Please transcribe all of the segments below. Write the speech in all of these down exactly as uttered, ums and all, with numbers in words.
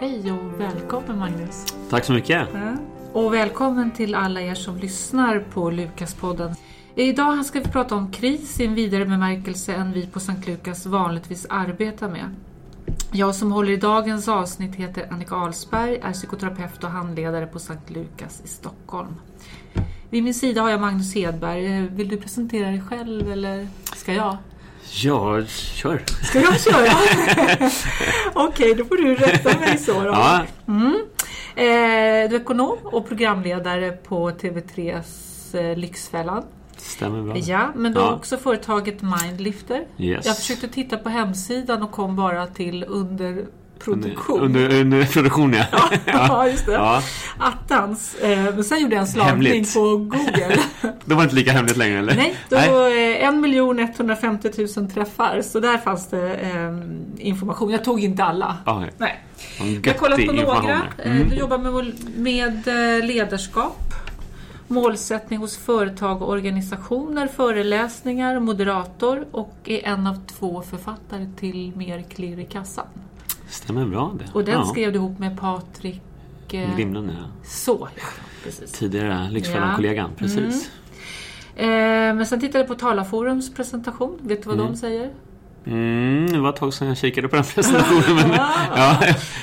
Hej och välkommen Magnus. Tack så mycket. Mm. Och välkommen till alla er som lyssnar på Lukaspodden. Idag ska vi prata om kris i en vidare bemärkelse än vi på Sankt Lukas vanligtvis arbetar med. Jag som håller i dagens avsnitt heter Annika Ahlsberg, är psykoterapeut och handledare på Sankt Lukas i Stockholm. Vid min sida har jag Magnus Hedberg. Vill du presentera dig själv eller ska jag? Ja, kör. Ska jag köra? Okej, då får du rätta mig så då. Ja. Mm. Eh, du är ekonom och programledare på T V tre:s eh, Lyxfällan. Stämmer bra. Ja, men du har ja. också företaget Mind Lifter. Yes. Jag försökte titta på hemsidan och kom bara till under produktion. Under, under produktion, ja. ja. Ja, just det. Ja. Attans. Eh, men sen gjorde jag en slagning hemligt. På Google. Det var inte lika hemligt längre, eller? Nej, då en miljon etthundrafemtio tusen träffar. Så där fanns det eh, information. Jag tog inte alla. Ah, okay. Nej. Jag har kollat på några. Mm. Du jobbar med, med ledarskap, målsättning hos företag och organisationer, föreläsningar, moderator och är en av två författare till Merkler i kassan. Stämmer bra det. Och den ja. skrev du ihop med Patrik eh, Grimlund, ja. Så, ja, precis. Tidigare Lyxfällan-kollegan, ja. Precis. Mm. Eh, men sen tittade jag på Talarforums presentation. Vet du vad mm. de säger? Mm, det var ett tag sedan jag kikade på den presentationen. Men, ja. Ja,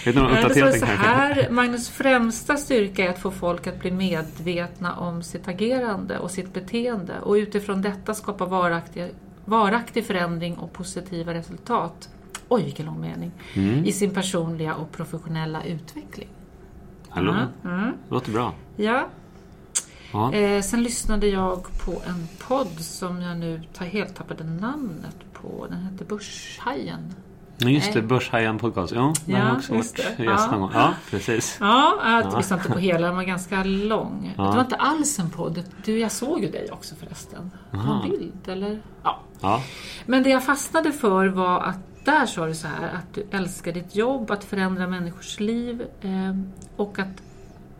vet inte, det står så här: Magnus främsta styrka är att få folk att bli medvetna om sitt agerande och sitt beteende och utifrån detta skapa varaktig, varaktig förändring och positiva resultat. Oj, vilken lång mening. Mm. I sin personliga och professionella utveckling. Hallå, mm. Mm. låter bra. Ja. Ja. Eh, sen lyssnade jag på en podd som jag nu tar helt tappade namnet på. Den heter Börshajen. Ja, just det, Börshajen podcast. Ja, den har också varit gäst någon gång. Ja, precis. Ja, jag ja. lyssnade inte på hela, den var ganska lång. Ja. Det var inte alls en podd. Du, jag såg ju dig också förresten. Aha. En bild, eller? Ja. ja. Men det jag fastnade för var att där sa du så här, att du älskar ditt jobb, att förändra människors liv eh, och att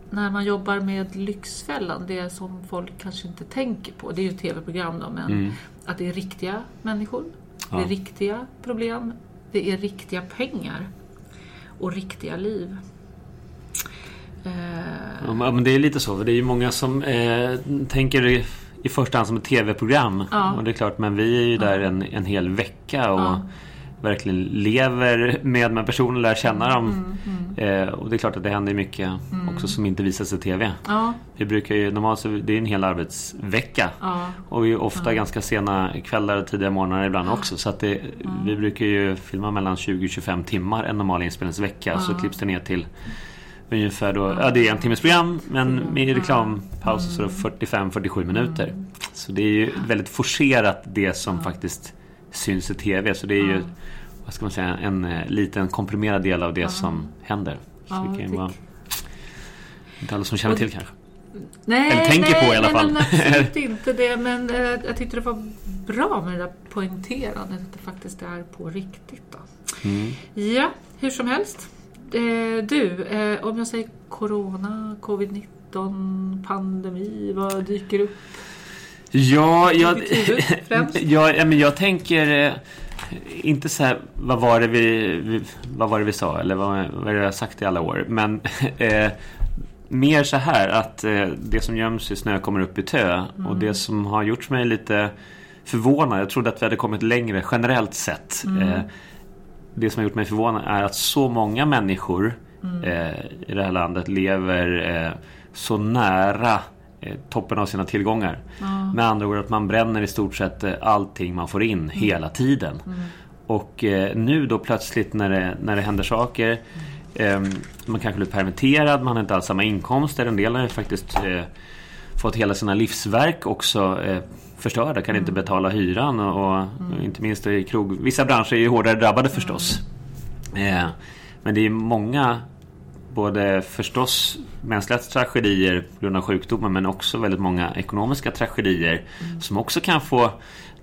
när man jobbar med Lyxfällan, det som folk kanske inte tänker på, det är ju tv-program då, men mm. att det är riktiga människor, ja. det är riktiga problem, det är riktiga pengar och riktiga liv. Eh... Ja, men det är lite så, för det är ju många som eh, tänker i första hand som ett tv-program, ja. och det är klart, men vi är ju där ja. en, en hel vecka och ja. verkligen lever med med personer och lär känna dem. Mm, mm. Eh, och det är klart att det händer mycket mm. också som inte visas i tv. Ja. Vi brukar ju, normalt så det är en hel arbetsvecka. Ja. Och vi är ofta ja. ganska sena kvällar och tidiga morgnar ibland ja. också. Så att det, ja. vi brukar ju filma mellan tjugo till tjugofem timmar en normal inspelningsvecka. Ja. Så klipps det ner till ungefär då, ja. ja det är en timmes program, men med reklampaus mm. så fyrtiofem till fyrtiosju minuter. Mm. Så det är ju väldigt forcerat det som ja. faktiskt syns i tv, så det är ju mm. vad ska man säga, en eh, liten komprimerad del av det mm. som händer. Så ja, det kan ju vara inte alla som känner och, till kanske. Nej, eller tänker nej, på i alla nej, fall. Nej, men absolut inte det, men eh, jag tyckte det var bra med det där poängterandet att det faktiskt är på riktigt då. Mm. Ja, hur som helst. Eh, du, eh, om jag säger corona, covid nitton, pandemi, vad dyker upp? Ja, jag, jag, men jag tänker inte så här, vad var det vi, vad var det vi sa eller vad, vad är det jag har sagt i alla år, men eh, mer så här att eh, det som göms i snö kommer upp i tö, mm. och det som har gjort mig lite förvånad, jag trodde att vi hade kommit längre generellt sett, mm. eh, det som har gjort mig förvånad är att så många människor mm. eh, i det här landet lever eh, så nära toppen av sina tillgångar. Ja. Med andra ord att man bränner i stort sett allting man får in mm. hela tiden. Mm. Och eh, nu då plötsligt när det, när det händer saker, mm. eh, man kanske blir permitterad, man har inte alls samma inkomster, en del har faktiskt eh, fått hela sina livsverk också eh, förstörda, kan mm. inte betala hyran och, och mm. inte minst i krog. Vissa branscher är ju hårdare drabbade förstås. Mm. Eh, men det är många både förstås mänskliga tragedier på grund av sjukdomar, men också väldigt många ekonomiska tragedier mm. som också kan få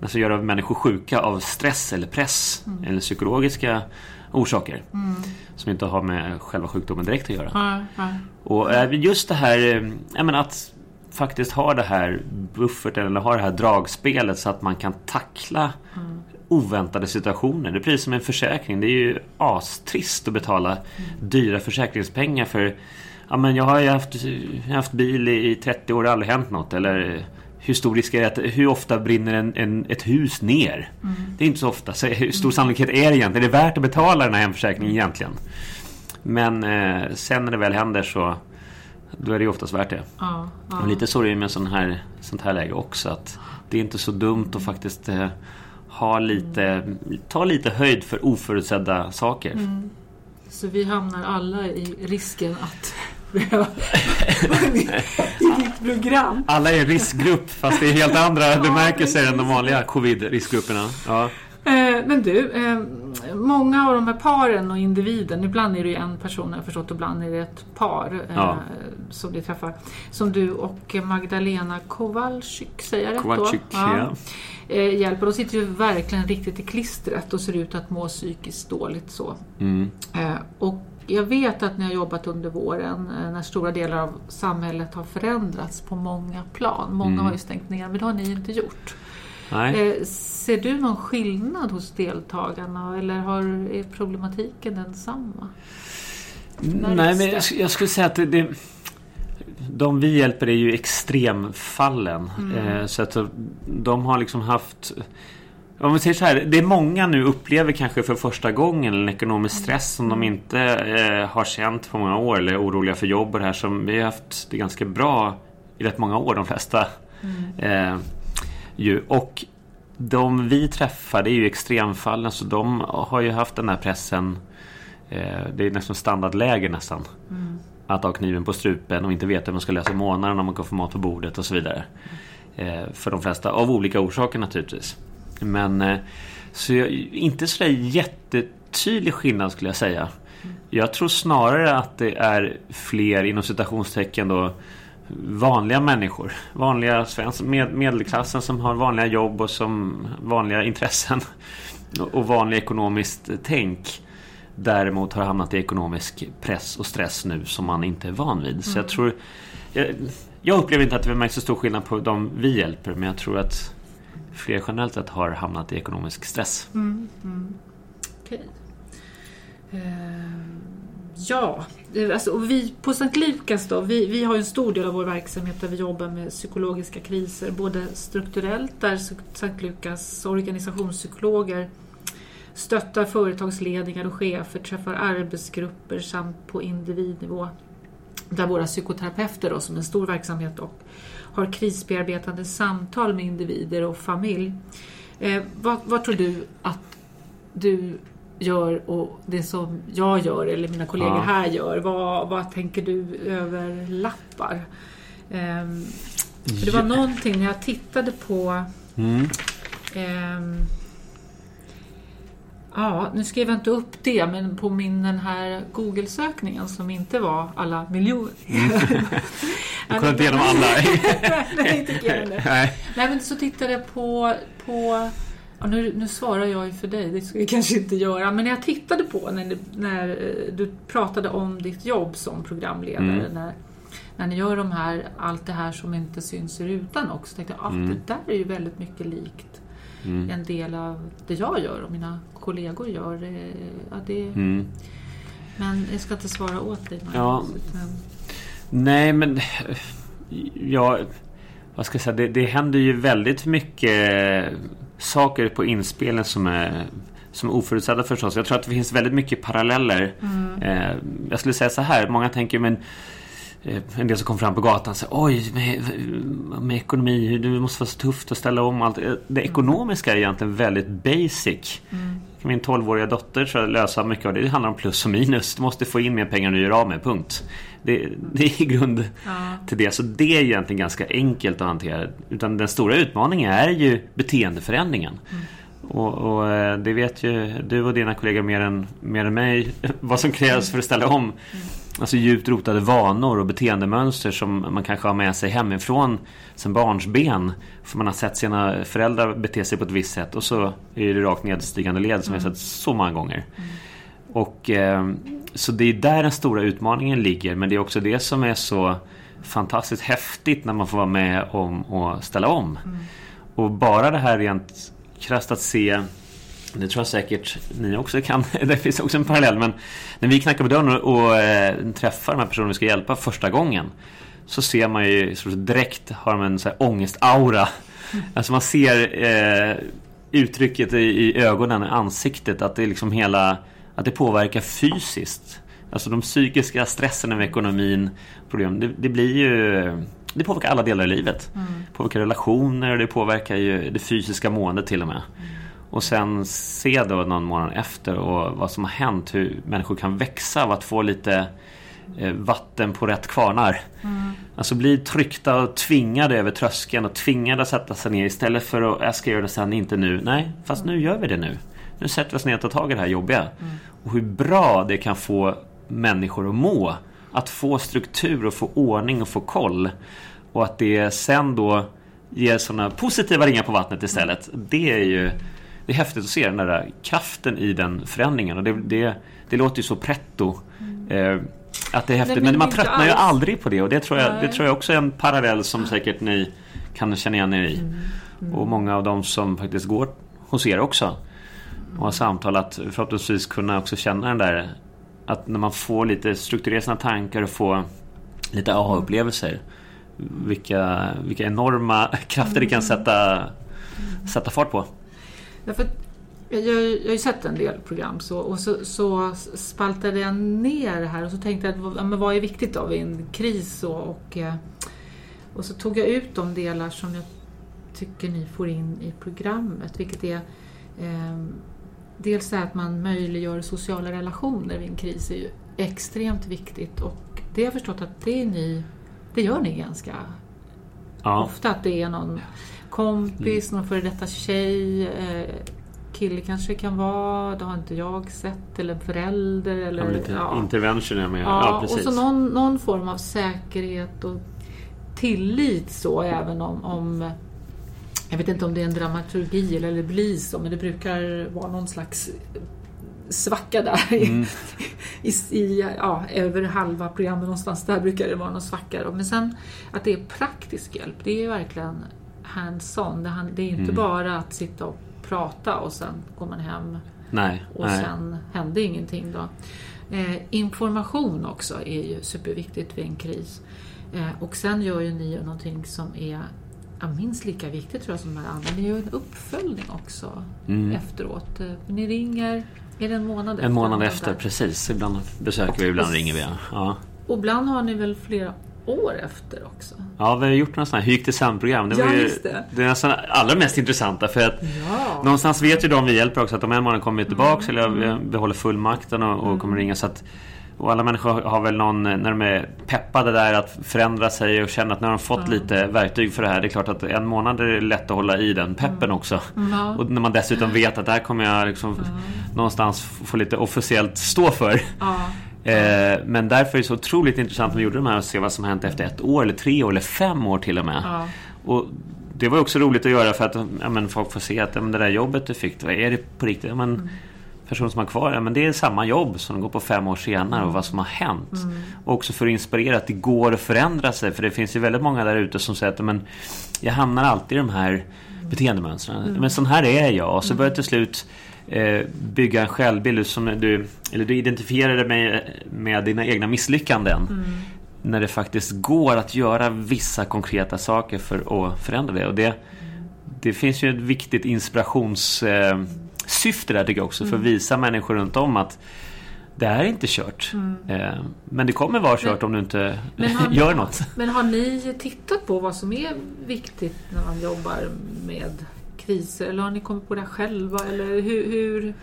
alltså, göra människor sjuka av stress eller press mm. eller psykologiska orsaker mm. som inte har med själva sjukdomen direkt att göra. Mm. Mm. Och just det här, jag menar, att faktiskt ha det här bufferten eller ha det här dragspelet så att man kan tackla mm. oväntade situationer. Det är precis som en försäkring. Det är ju astrist att betala mm. dyra försäkringspengar för. Ja, men jag har ju haft, haft bil i trettio år och aldrig hänt något. Eller hur stor risk är det att, hur ofta brinner en, en, ett hus ner? Mm. Det är inte så ofta. Så hur stor sannolikhet är det egentligen? Är det värt att betala den här hemförsäkringen egentligen? Men eh, sen när det väl händer så då är det ju oftast värt det. Ja, ja. Och lite så är det ju med sån här, sånt här läge också. Att det är inte så dumt att faktiskt eh, ha lite, ta lite höjd för oförutsedda saker. Mm. Så vi hamnar alla i risken att i mitt program. Alla är i riskgrupp, fast det är helt andra bemärkelser än de vanliga covid-riskgrupperna. Ja. Men du, många av de här paren och individen, ibland är det ju en person jag förstått, och ibland är det ett par ja. som ni träffar, som du och Magdalena Kowalskyk säger Kowalskyk, rätt då? Ja. Ja. Hjälper, de sitter ju verkligen riktigt i klistret och ser ut att må psykiskt dåligt så. Mm. Och jag vet att ni har jobbat under våren när stora delar av samhället har förändrats på många plan. Många mm. har ju stängt ner, men det har ni inte gjort. Nej. Ser du någon skillnad hos deltagarna eller har, är problematiken densamma? När Nej, men jag, jag skulle säga att det, det, de vi hjälper är ju extremfallen. Mm. Så att de har liksom haft... Om vi säger så här, det är många nu upplever kanske för första gången en ekonomisk stress som de inte eh, har känt på många år, eller oroliga för jobb och det här, som vi har haft det ganska bra i rätt många år, de flesta. Mm. Eh, ju. Och de vi träffar, det är ju extremfallen, så de har ju haft den här pressen, eh, det är nästan standardläge nästan, mm. att ha kniven på strupen och inte veta hur man ska läsa månaden, om man kan få mat på bordet och så vidare. Eh, för de flesta, av olika orsaker naturligtvis. Men så jag, inte så där jättetydlig skillnad skulle jag säga. Jag tror snarare att det är fler inom citationstecken då vanliga människor, vanliga svensk, med, medelklassen som har vanliga jobb och som vanliga intressen och vanlig ekonomiskt tänk, däremot har hamnat i ekonomisk press och stress nu som man inte är van vid. Mm. Så jag tror jag, jag upplever inte att det märks så stor skillnad på dem vi hjälper, men jag tror att fler generellt sett har hamnat i ekonomisk stress. Mm, mm. Okej. Okay. Ehm, ja, alltså, och vi på Sankt Lukas då, vi, vi har ju en stor del av vår verksamhet där vi jobbar med psykologiska kriser, både strukturellt där Sankt Lukas organisationspsykologer stöttar företagsledningar och chefer, träffar arbetsgrupper samt på individnivå där våra psykoterapeuter då, som en stor verksamhet och har krisbearbetande samtal med individer och familj. Eh, vad, vad tror du att du gör och det som jag gör eller mina kollegor ja. här gör, vad, vad tänker du överlappar? Eh, för det var någonting när jag tittade på... Mm. Eh, ja, nu skrev jag inte upp det, men på min den här Google-sökningen som inte var alla miljoner. Jag kunde inte igenom alla. Nej, inte igenom det. Nej. Nej, men så tittade jag på... på ja, nu, nu svarar jag ju för dig, det ska vi kanske inte göra. Men när jag tittade på när du, när du pratade om ditt jobb som programledare, mm. när, när ni gör de här, allt det här som inte syns i rutan också, tänkte jag att mm. det där är ju väldigt mycket likt. Mm. En del av det jag gör och mina kollegor gör. Ja, det... mm. Men jag ska inte svara åt dig. Ja. Men... Nej, men ja, vad ska jag säga, det, det händer ju väldigt mycket saker på inspelen som är, som är oförutsedda förstås. Jag tror att det finns väldigt mycket paralleller. Mm. Jag skulle säga så här, många tänker men en del som kom fram på gatan så oj, med, med ekonomi, det måste vara så tufft att ställa om allt. Det ekonomiska är egentligen väldigt basic. Mm. Min tolvåriga dotter så lösa mycket av det. Det handlar om plus och minus. Du måste få in mer pengar än du gör av med, punkt. Det, det är grund ja. till det. Så det är egentligen ganska enkelt att hantera. Utan den stora utmaningen är ju beteendeförändringen. Mm. Och, och det vet ju du och dina kollegor mer än, mer än mig vad som krävs för att ställa om. Mm. Alltså djupt rotade vanor och beteendemönster som man kanske har med sig hemifrån sen barnsben, för man har sett sina föräldrar bete sig på ett visst sätt och så är det rakt nedstigande led som mm. vi har sett så många gånger. Mm. Och eh, så det är där den stora utmaningen ligger, men det är också det som är så fantastiskt häftigt när man får vara med om och ställa om. Mm. Och bara det här rent krasst att se det tror jag säkert ni också kan. Det finns också en parallell, men när vi knackar på dörren och eh, träffar de här personerna vi ska hjälpa första gången, så ser man ju direkt, har de en så här ångestaura. Alltså man ser eh, uttrycket i, i ögonen, i ansiktet, att det liksom hela, att det påverkar fysiskt. Alltså de psykiska stressen över ekonomin, problem, det, det blir ju, det påverkar alla delar i livet. Mm. Påverkar relationer, och det påverkar ju det fysiska måendet till och med. Mm. Och sen se då någon månad efter och vad som har hänt, hur människor kan växa av att få lite eh, vatten på rätt kvarnar. Mm. Alltså bli tryckta och tvingade över tröskeln och tvingade att sätta sig ner istället för att jag ska göra det sen, inte nu. Nej, fast nu gör vi det nu. Nu sätter vi oss ner och tar tag i det här jobbiga. Mm. Och hur bra det kan få människor att må, att få struktur och få ordning och få koll, och att det sen då ger sådana positiva ringar på vattnet istället. Det är ju, det är häftigt att se den där kraften i den förändringen, och det, det, det låter ju så pretto eh, att det är häftigt. Nej, men, men man tröttnar alls ju aldrig på det, och det tror jag, det tror jag också är en parallell som säkert ni kan känna igen er i. Mm. Mm. Och många av dem som faktiskt går hos er också och har samtalat, förhoppningsvis kunna också känna den där, att när man får lite strukturera sina tankar och får lite aha-upplevelser, vilka, vilka enorma krafter det kan sätta, sätta fart på. Ja, för jag, jag har ju sett en del program så, och så, så spaltade jag ner det här, och så tänkte jag att, ja, men vad är viktigt då vid en kris, och, och, och så tog jag ut de delar som jag tycker ni får in i programmet, vilket är eh, dels är att man möjliggör sociala relationer i en kris, är ju extremt viktigt, och det har jag förstått att det är ni, det gör ni ganska ja. ofta, att det är någon kompis, någon före detta tjej, kille kanske kan vara, det har inte jag sett, eller en förälder, eller ja, lite ja. intervention är med. Ja, ja, precis. Och så någon, någon form av säkerhet och tillit, så även om, om jag vet inte om det är en dramaturgi eller det blir så, men det brukar vara någon slags svacka där i, mm. i, i, ja, över halva programmet någonstans, där brukar det vara någon svacka. Men sen att det är praktisk hjälp, det är ju verkligen hands-on. Det är inte mm. bara att sitta och prata och sen går man hem nej, och nej. sen händer ingenting då. Eh, information också är ju superviktigt vid en kris. Eh, och sen gör ju ni någonting som är minst lika viktigt, tror jag, som de här andra. Ni gör en uppföljning också mm. efteråt. Ni ringer, är det en månad efter? En månad efter, precis. Ibland besöker vi, ibland ringer vi. Ja. Och ibland har ni väl flera år efter också? Ja, vi har gjort några sådana här hyck till samprogram. Det var ja, ju det. Det är nästan allra mest intressanta, för att ja. någonstans vet ju de vi hjälper också att om en månad kommer vi tillbaka mm. eller behåller fullmakten och, och mm. kommer ringa, så att. Och alla människor har väl någon, när de är peppade där att förändra sig och känner att när de har fått mm. lite verktyg för det här, det är klart att en månad är det lätt att hålla i den peppen mm. också. Mm. Och när man dessutom vet att där kommer jag liksom mm. någonstans få lite officiellt stå för. Mm. Eh, men därför är det så otroligt intressant att vi gjorde de här och se vad som hänt efter ett år eller tre år eller fem år till och med. Mm. Och det var också roligt att göra, för att ja, men folk får se att ja, men det där jobbet du fick, vad är det på riktigt? Ja, men, mm. person som har kvar, ja, men det är samma jobb som går på fem år senare mm. och vad som har hänt. Mm. Och också för att inspirera att det går att förändra sig, för det finns ju väldigt många där ute som säger att men, jag hamnar alltid i de här mm. beteendemönstren. Mm. Men sån här är jag. Och så mm. börjar till slut eh, bygga en självbild som du, eller du identifierade med, med dina egna misslyckanden. Mm. När det faktiskt går att göra vissa konkreta saker för att förändra det. Och det, mm. det finns ju ett viktigt inspirations... Eh, syfte där tycker jag också, mm. för att visa människor runt om att det här är inte kört mm. eh, men det kommer vara kört men, om du inte ni, gör något. Men har ni tittat på vad som är viktigt när man jobbar med kriser, eller har ni kommit på det själva, eller hur, hur,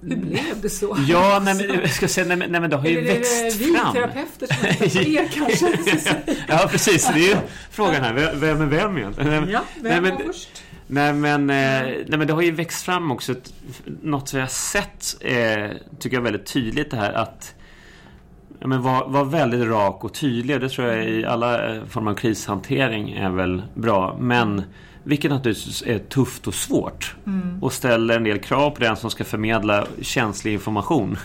hur blev det så? Ja, nej, men, jag ska säga, nej, nej, men det har ju eller växt fram. Eller är det vi terapeuter som har tittat på er kanske? Ja, precis, det är ju frågan här, vem är vem egentligen? Ja, vem var först? Nej men, eh, nej men det har ju växt fram också ett, något som jag har sett eh, tycker jag väldigt tydligt det här att ja, men var, var väldigt rak och tydlig. Det tror jag i alla eh, former av krishantering är väl bra, men vilket naturligtvis är tufft och svårt mm. och ställer en del krav på den som ska förmedla känslig information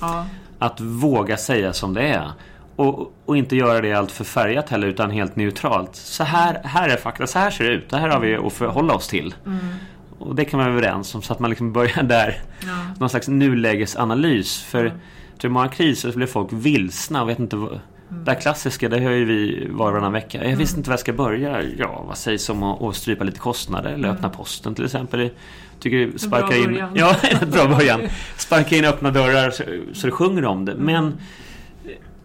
ja. Att våga säga som det är. Och, och inte göra det allt för färgat heller, utan helt neutralt. Så här, här är fakta, så här ser det ut. Det här har vi att förhålla oss till. Mm. Och det kan man vara överens om, så att man liksom börjar där. Ja. Någon slags nulägesanalys. För mm. till många kriser så blir folk vilsna och vet inte vad... Mm. Det klassiska, det hör ju vi var och varannan vecka. Jag mm. visste inte var jag ska börja. Ja, vad sägs om att strypa lite kostnader eller mm. öppna posten till exempel. Jag tycker sparka in. Början. Ja, bra början. Sparka in öppna dörrar så, så det sjunger om det. Men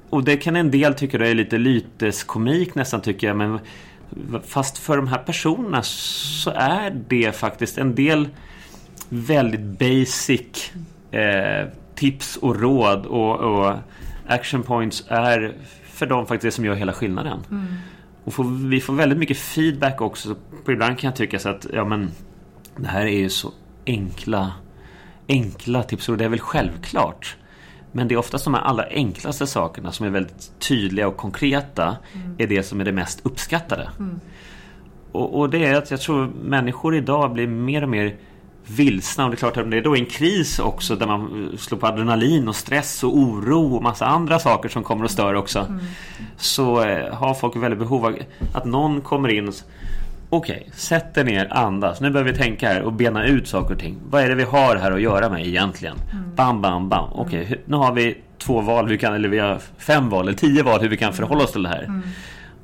och det kan en del tycka det är lite lyteskomik nästan, tycker jag, men fast för de här personerna så är det faktiskt en del väldigt basic eh, tips och råd och, och action points är för dem faktiskt det som gör hela skillnaden. Mm. Och får, vi får väldigt mycket feedback också. På ibland kan jag tycka så att ja, men det här är ju så enkla enkla tips och det är väl självklart. Men det är oftast de här allra enklaste sakerna som är väldigt tydliga och konkreta mm. är det som är det mest uppskattade. Mm. Och, och det är att jag tror människor idag blir mer och mer vilsna, och det är klart att det är då en kris också där man slår på adrenalin och stress och oro och massa andra saker som kommer att störa också. Mm. Så eh, har folk väldigt behov av att någon kommer in och okej, okay, sätt dig ner, andas, nu behöver vi tänka här och bena ut saker och ting. Vad är det vi har här att göra med egentligen? Mm. Bam, bam, bam. Okej, okay, nu har vi två val vi kan, eller vi har fem val eller tio val hur vi kan förhålla oss till det här. Mm.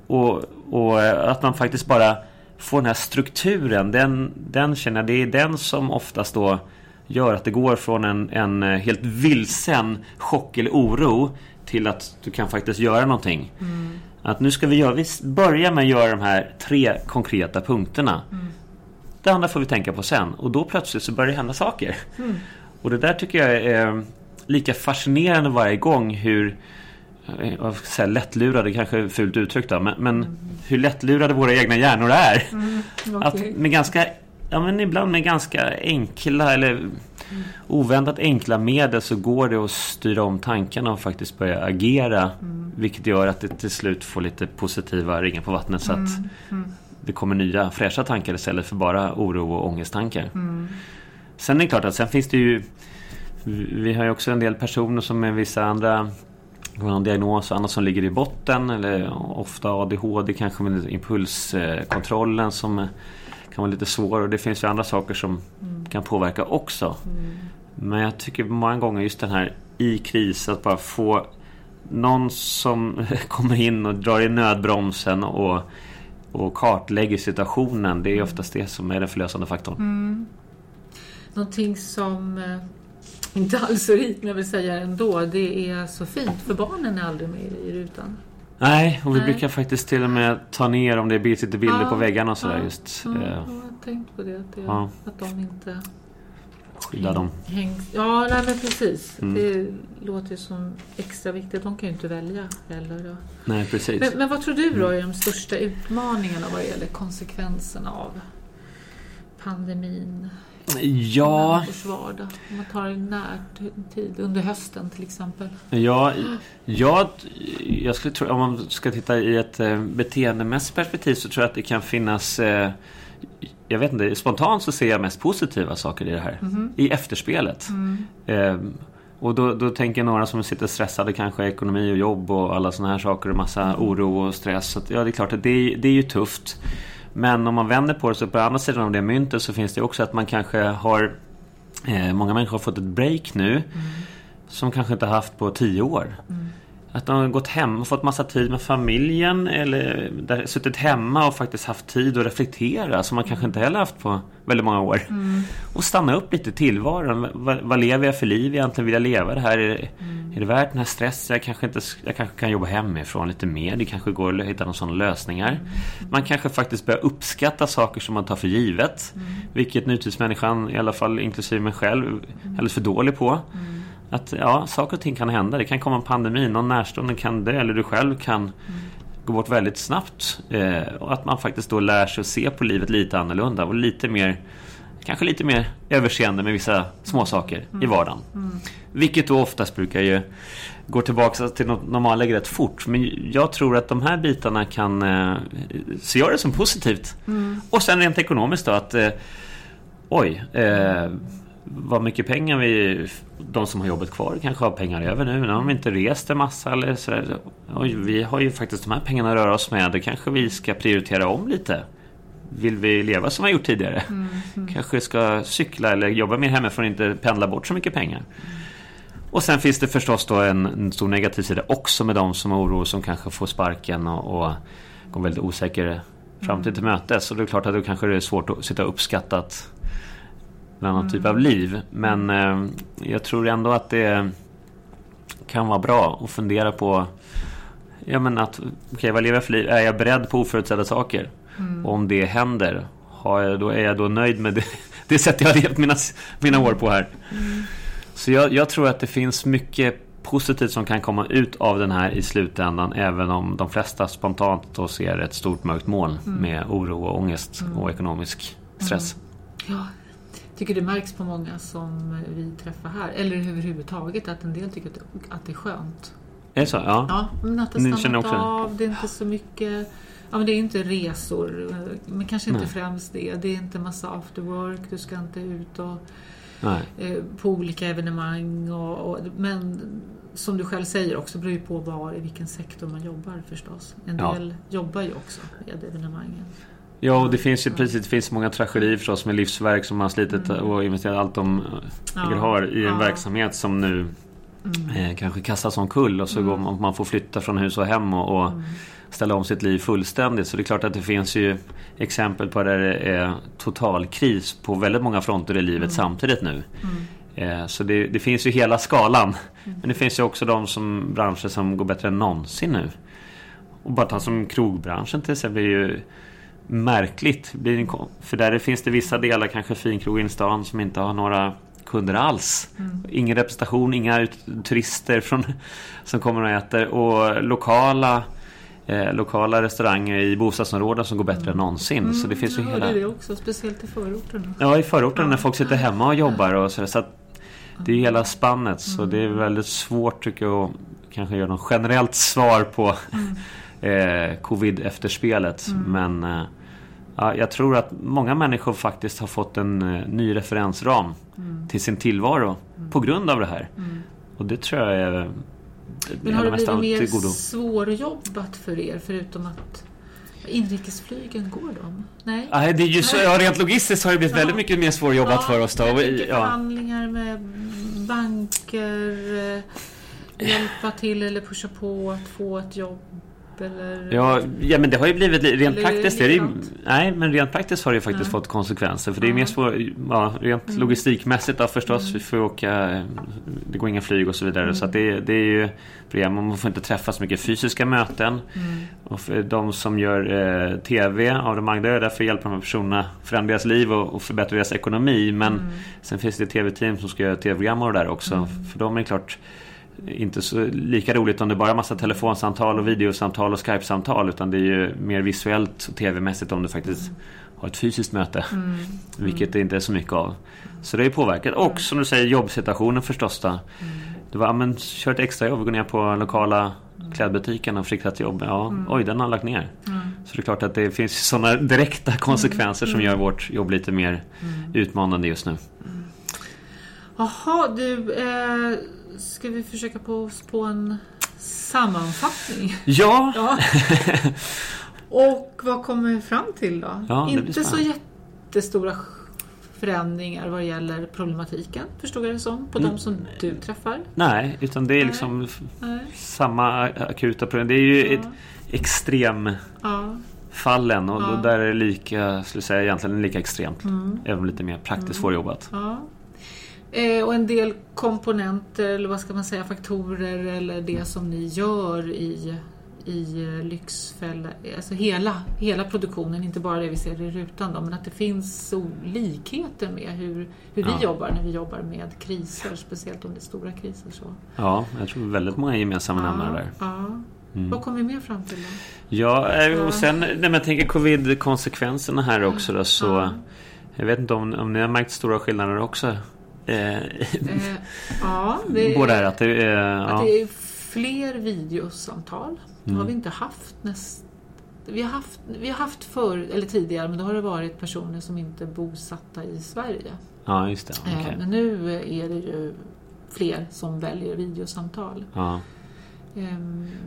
Och, och att man faktiskt bara få den här strukturen, den, den känner jag, det är den som oftast då gör att det går från en, en helt vilsen chock eller oro till att du kan faktiskt göra någonting. Mm. Att nu ska vi, göra, vi börja med att göra de här tre konkreta punkterna. Mm. Det andra får vi tänka på sen. Och då plötsligt så börjar det hända saker. Mm. Och det där tycker jag är lika fascinerande varje gång, hur... Jag ska säga lättlurade, kanske fult uttryckt då, men, men mm. hur lättlurade våra egna hjärnor är. Mm, okay. Att med ganska, ja, men ibland med ganska enkla eller mm. oväntat enkla medel så går det att styra om tankarna och faktiskt börja agera, mm. vilket gör att det till slut får lite positiva ringar på vattnet, så mm. att mm. det kommer nya fräscha tankar istället för bara oro och ångesttankar. Mm. Sen är det klart att sen finns det ju, vi har ju också en del personer som är vissa andra någon diagnos och annat som ligger i botten, eller ofta A D H D kanske med impulskontrollen som kan vara lite svår, och det finns ju andra saker som mm. kan påverka också. Mm. Men jag tycker många gånger just den här i kris att bara få någon som kommer in och drar i nödbromsen och, och kartlägger situationen, det är oftast det som är den förlösande faktorn. Mm. Någonting som inte alls så rikt, men jag vill säga ändå, det är så fint, för barnen är aldrig med i rutan. Nej, och vi Nej. brukar faktiskt till och med ta ner om det sitter bilder ja, på väggarna och sådär ja, just. Ja, jag har tänkt på det, att, det, ja. att de inte... Skydda dem. Hängs. Ja, nej, men precis. Mm. Det låter ju som extra viktigt. De kan ju inte välja heller då. Nej, precis. Men, men vad tror du då är de största utmaningarna vad gäller konsekvenserna av pandemin? Ja. Vardag, om man tar en närtid under hösten till exempel. Ja, jag, jag skulle tro, om man ska titta i ett beteendemässigt perspektiv så tror jag att det kan finnas, jag vet inte, spontant så ser jag mest positiva saker i det här, mm-hmm. i efterspelet. Mm. Och då, då tänker några som sitter stressade kanske ekonomi och jobb och alla såna här saker och massa oro och stress. Så att, ja, det är klart att det, det är ju tufft. Men om man vänder på det så på andra sidan av det myntet så finns det också att man kanske har eh, många människor har fått ett break nu mm. som kanske inte har haft på tio år. Mm. Att de har gått hem och fått massa tid med familjen eller där, suttit hemma och faktiskt haft tid att reflektera som man kanske inte heller haft på väldigt många år. Mm. Och stanna upp lite tillvaron. Vad, vad lever jag för liv? Egentligen vill jag leva det här? Är, mm. är det värt den här stressen? Jag kanske, inte, jag kanske kan jobba hemifrån lite mer. Det kanske går att hitta någon sån lösningar. Mm. Man kanske faktiskt börjar uppskatta saker som man tar för givet. Mm. Vilket nutidsmänniskan, i alla fall inklusive mig själv, mm. är för dålig på. Mm. Att ja, saker och ting kan hända. Det kan komma en pandemi, någon närstående kan dö eller du själv kan mm. gå bort väldigt snabbt. Eh, och att man faktiskt då lär sig att se på livet lite annorlunda och lite mer, kanske lite mer överseende med vissa små saker mm. i vardagen. Mm. Vilket då oftast brukar ju gå tillbaka till något normalläge rätt fort. Men jag tror att de här bitarna kan eh, se jag det som positivt. Mm. Och sen rent ekonomiskt då att eh, oj... Eh, vad mycket pengar vi, de som har jobbet kvar kanske har pengar över nu, när de inte rest en massa eller sådär. Oj, vi har ju faktiskt de här pengarna att röra oss med, då kanske vi ska prioritera om lite. vill vi leva som vi har gjort tidigare? Mm, mm. Kanske ska cykla eller jobba mer hemifrån, inte pendla bort så mycket pengar. Mm. Och sen finns det förstås då en, en stor negativ sida också med de som har oro, som kanske får sparken och, och går väldigt osäker framtid till mötes. Så det är klart att det kanske är svårt att sitta uppskattat en annan mm. typ av liv. Men eh, jag tror ändå att det kan vara bra att fundera på, ja, men att, okay, vad lever jag för liv? Är jag beredd på oförutsedda saker? Mm. Om det händer, har jag då, är jag då nöjd med det, det sätt jag har levt mina, mina år på här? Mm. Så jag, jag tror att det finns mycket positivt som kan komma ut av den här i slutändan, även om de flesta spontant då ser ett stort mörkt moln mm. med oro och ångest mm. och ekonomisk stress. Mm. Ja, tycker det märks på många som vi träffar här, eller överhuvudtaget, att en del tycker att det, att det är skönt. Är det så? Ja. Ja, men att det stannat av, det är inte så mycket. Ja, men det är inte resor, men kanske inte Nej. främst det. Det är inte massa after work, du ska inte ut och Nej. på olika evenemang och, och, men som du själv säger också, beror ju på var, i vilken sektor man jobbar förstås. En del ja. jobbar ju också med evenemangen. Ja, och det finns ju precis, det finns många tragedier förstås med livsverk som man har slitit mm. och investerat allt de ja. har i en ja. verksamhet som nu mm. eh, kanske kastas som kull, och så mm. går man, man får flytta från hus och hem och, och mm. ställa om sitt liv fullständigt. Så det är klart att det finns ju exempel på där det är total kris på väldigt många fronter i livet mm. samtidigt nu. Mm. Eh, så det, det finns ju hela skalan. Mm. Men det finns ju också de som, branscher som går bättre än någonsin nu. Och bara ta som krogbranschen till exempel, blir ju märkligt. För där finns det vissa delar, kanske finkrog i stan, som inte har några kunder alls. Mm. Ingen representation, inga turister från, som kommer och äter. Och lokala... Eh, lokala restauranger i bostadsområden som går bättre mm. än någonsin. Mm, så det finns ju ja, hela... det är det också, speciellt i förorten. Ja, i förorten ja. när folk sitter hemma och jobbar och så, så att det är hela spannet. Så mm. det är väldigt svårt, tycker jag, att kanske göra något generellt svar på mm. eh, covid-efterspelet. Mm. Men eh, ja, jag tror att många människor faktiskt har fått en eh, ny referensram mm. till sin tillvaro mm. på grund av det här. Mm. Och det tror jag är... Men har det blivit mer svårjobbat för er, förutom att inrikesflygen går de? Nej. Nej, det är ju så, ja, rent logistiskt har det blivit ja. väldigt mycket mer svårjobbat ja, för oss då. Mycket ja. förhandlingar med banker, hjälpa till eller pusha på att få ett jobb. Eller... Ja, ja, men det har ju blivit rent praktiskt det är ju, nej, men rent praktiskt har det ju faktiskt ja. fått konsekvenser. För det är mer svårt, ja, rent mm. logistikmässigt då, förstås, mm. vi får åka, det går inga flyg och så vidare mm. Så att det, det är ju problem, man får inte träffa så mycket fysiska möten mm. Och för de som gör eh, T V av de Magda, därför hjälper de här personerna förändra deras liv och, och förbättra deras ekonomi. Men mm. sen finns det T V-team som ska göra T V-program och det där också mm. För dem är det klart inte så lika roligt om det bara är massa telefonsamtal och videosamtal och Skype-samtal, utan det är ju mer visuellt och tv-mässigt om du faktiskt mm. har ett fysiskt möte mm. vilket det inte är så mycket av. Så det är påverkat. Och som du säger, jobbsituationen förstås då. Mm. Det var, men kör ett extra jobb, gå ner på lokala klädbutiken och frikat jobb. Ja, mm. oj, den har lagt ner. Mm. Så det är klart att det finns sådana direkta konsekvenser mm. som gör vårt jobb lite mer mm. utmanande just nu. Jaha, mm. du... Eh... Ska vi försöka på, på en sammanfattning? Ja. ja. Och vad kommer vi fram till då? Ja, inte så jättestora förändringar vad gäller problematiken, förstår jag det som, på mm. de som du träffar? Nej, utan det är liksom Nej. samma akuta problem. Det är ju ja. ett extremfallen och ja. där är det lika, skulle jag säga, egentligen lika extremt. Mm. Även lite mer praktiskt mm. svårjobbat. Ja. Och en del komponenter, eller vad ska man säga, faktorer, eller det som ni gör i, i Lyxfällan, alltså hela, hela produktionen, inte bara det vi ser i rutan då, men att det finns likheter med hur, hur vi ja. jobbar när vi jobbar med kriser, speciellt om det är stora kriser. Så. Ja, jag tror väldigt många gemensamma ja, nämnare där. Ja. Mm. Vad kommer vi mer fram till då? Ja, och sen när man tänker covid-konsekvenserna här också då, så ja. jag vet inte om, om ni har märkt stora skillnader också. Eh, ja, det är, både här, att, det, eh, ja. att det är fler videosamtal. Det mm. har vi inte haft näst, vi har haft, vi har haft förr eller tidigare, men då har det varit personer som inte är bosatta i Sverige. Ja, just det. Okay. eh, Men nu är det ju fler som väljer videosamtal. Ja. eh,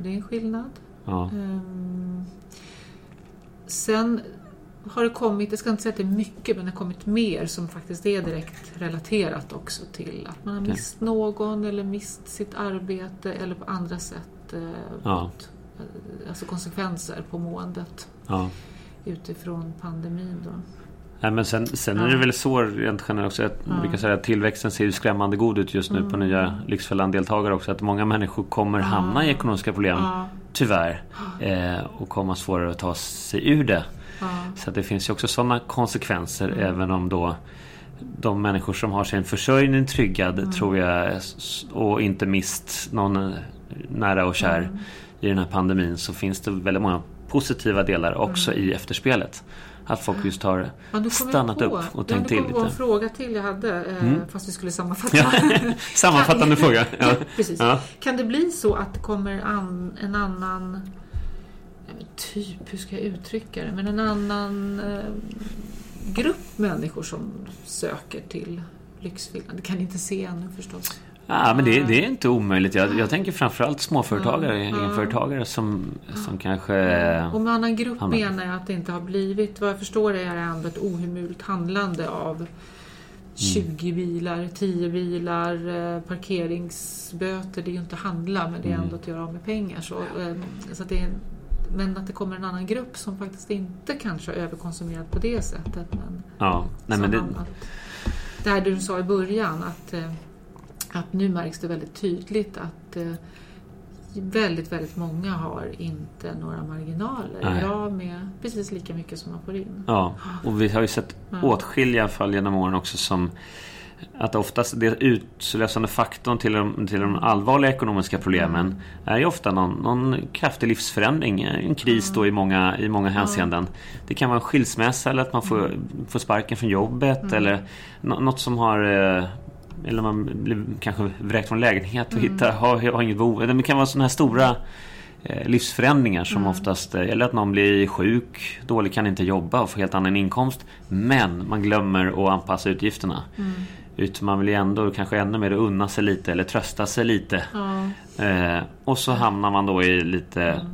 Det är en skillnad. Ja. eh, Sen har det kommit, jag ska inte säga att det är mycket, men det har kommit mer som faktiskt är direkt relaterat också till att man har mist någon eller mist sitt arbete eller på andra sätt eh, ja. alltså konsekvenser på måendet ja. utifrån pandemin då. Nej, men sen, sen är det väl så rent generellt också att man brukar säga att tillväxten ser ju skrämmande god ut just nu mm. på nya Lyxfällan-deltagare också, att många människor kommer hamna i ekonomiska problem tyvärr eh, och kommer svårare att ta sig ur det. Så att det finns ju också sådana konsekvenser mm. även om då de människor som har sin försörjning tryggad mm. tror jag, och inte mist någon nära och kär mm. i den här pandemin, så finns det väldigt många positiva delar också mm. i efterspelet. Att folk just har ja, stannat upp och tänkt till lite. Det var en fråga till jag hade, mm. fast vi skulle sammanfatta. Ja, sammanfattande fråga. Ja. Precis. Ja. Kan det bli så att det kommer an, en annan typ, hur ska jag uttrycka det, men en annan eh, grupp människor som söker till Lyxfällan? Det kan inte se ännu förstås. Ja, men det, det är inte omöjligt. Jag, jag tänker framförallt småföretagare, mm. egenföretagare som, som mm. kanske... Och med annan grupp handlar. Menar jag att det inte har blivit, vad jag förstår det är ändå ett ohemult handlande av tjugo mm. bilar, tio bilar, parkeringsböter. Det är ju inte handla, men det är ändå mm. att göra av med pengar. Så, så att det är, men att det kommer en annan grupp som faktiskt inte kanske är överkonsumerad på det sättet. Men ja, nej men det... Annat. Det här du sa i början, att... att nu märks det väldigt tydligt att eh, väldigt, väldigt många har inte några marginaler. Nej. Jag med precis lika mycket som man får in. Ja, och vi har ju sett ja. åtskilliga fall genom åren också som att oftast det utlösande faktorn till de, till de allvarliga ekonomiska problemen mm. är ju ofta någon, någon kraftig livsförändring, en kris mm. då i många, i många hänseenden. Mm. Det kan vara en skilsmässa eller att man får, får sparken från jobbet mm. eller no- något som har... Eh, eller man blir kanske vräkt från lägenhet och mm. hittar, har, har inget bo. Det kan vara sådana här stora eh, livsförändringar som mm. oftast, eller att någon blir sjuk, dålig, kan inte jobba och får helt annan inkomst, men man glömmer att anpassa utgifterna. Mm. Utan man vill ju ändå kanske ännu mer unna sig lite eller trösta sig lite. Mm. Eh, och så hamnar man då i lite mm.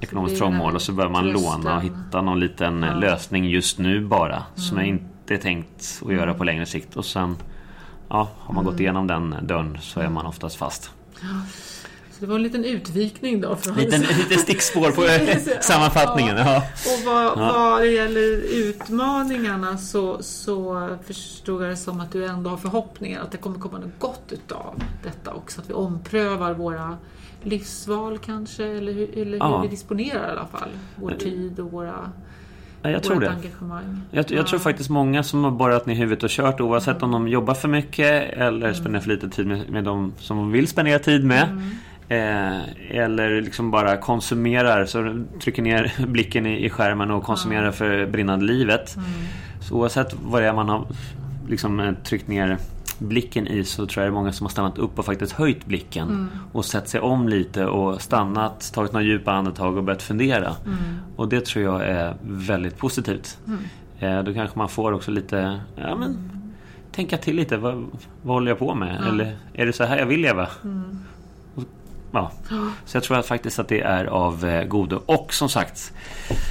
ekonomiskt trångmål och så börjar man trösten. låna och hitta någon liten mm. lösning just nu bara mm. som jag inte är tänkt att göra på längre sikt, och sen ja, har man mm. gått igenom den dörren så är man oftast fast. Ja. Så det var en liten utvikning då. Liten, lite stickspår på sammanfattningen. Ja. Ja. Och vad, ja. vad det gäller utmaningarna så, så förstod jag det som att du ändå har förhoppningar att det kommer komma något gott utav detta också. Att vi omprövar våra livsval kanske, eller hur, eller hur ja. vi disponerar i alla fall. Vår tid och våra... Jag tror det. Jag, jag tror faktiskt många som har borrat ner huvudet och kört, oavsett mm. om de jobbar för mycket eller mm. spenderar för lite tid med, med de som de vill spendera tid med mm. eh, eller liksom bara konsumerar, så trycker ner blicken i, i skärmen och konsumerar mm. för brinnande livet. Mm. Så oavsett vad det är man har liksom tryckt ner blicken i, så tror jag det är många som har stannat upp och faktiskt höjt blicken mm. och sett sig om lite och stannat, tagit några djupa andetag och börjat fundera mm. och det tror jag är väldigt positivt. Mm. eh, då kanske man får också lite ja, men, mm. tänka till lite, vad, vad håller jag på med mm. eller är det så här jag vill leva? Mm. Och, ja. Så jag tror att faktiskt att det är av eh, godo, och som sagt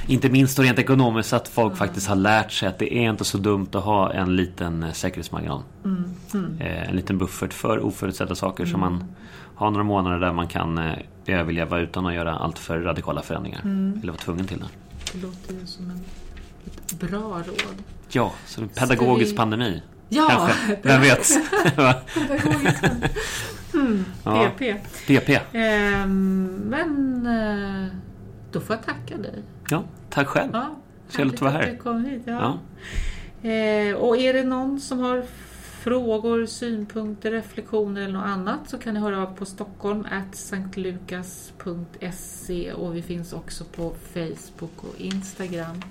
inte minst rent ekonomiskt att folk mm. faktiskt har lärt sig att det är inte så dumt att ha en liten eh, säkerhetsmarginal. Mm. Mm. En liten buffert för oförutsedda saker mm. som man har några månader där man kan överleva utan att göra allt för radikala förändringar mm. eller vara tvungen till det. Det låter ju som en, ett bra råd. Ja, som en pedagogisk vi... pandemi. Ja, vem vet. Pedagogisk pandemi. Mm, ja. P P. P P. Eh, men eh, då får jag tacka dig. Ja, tack själv. Ja, härligt att vara här. Att du kom hit, ja. Ja. Eh, och är det någon som har frågor, synpunkter, reflektioner eller något annat, så kan ni höra av på stockholm at stlukas punkt se, och vi finns också på Facebook och Instagram.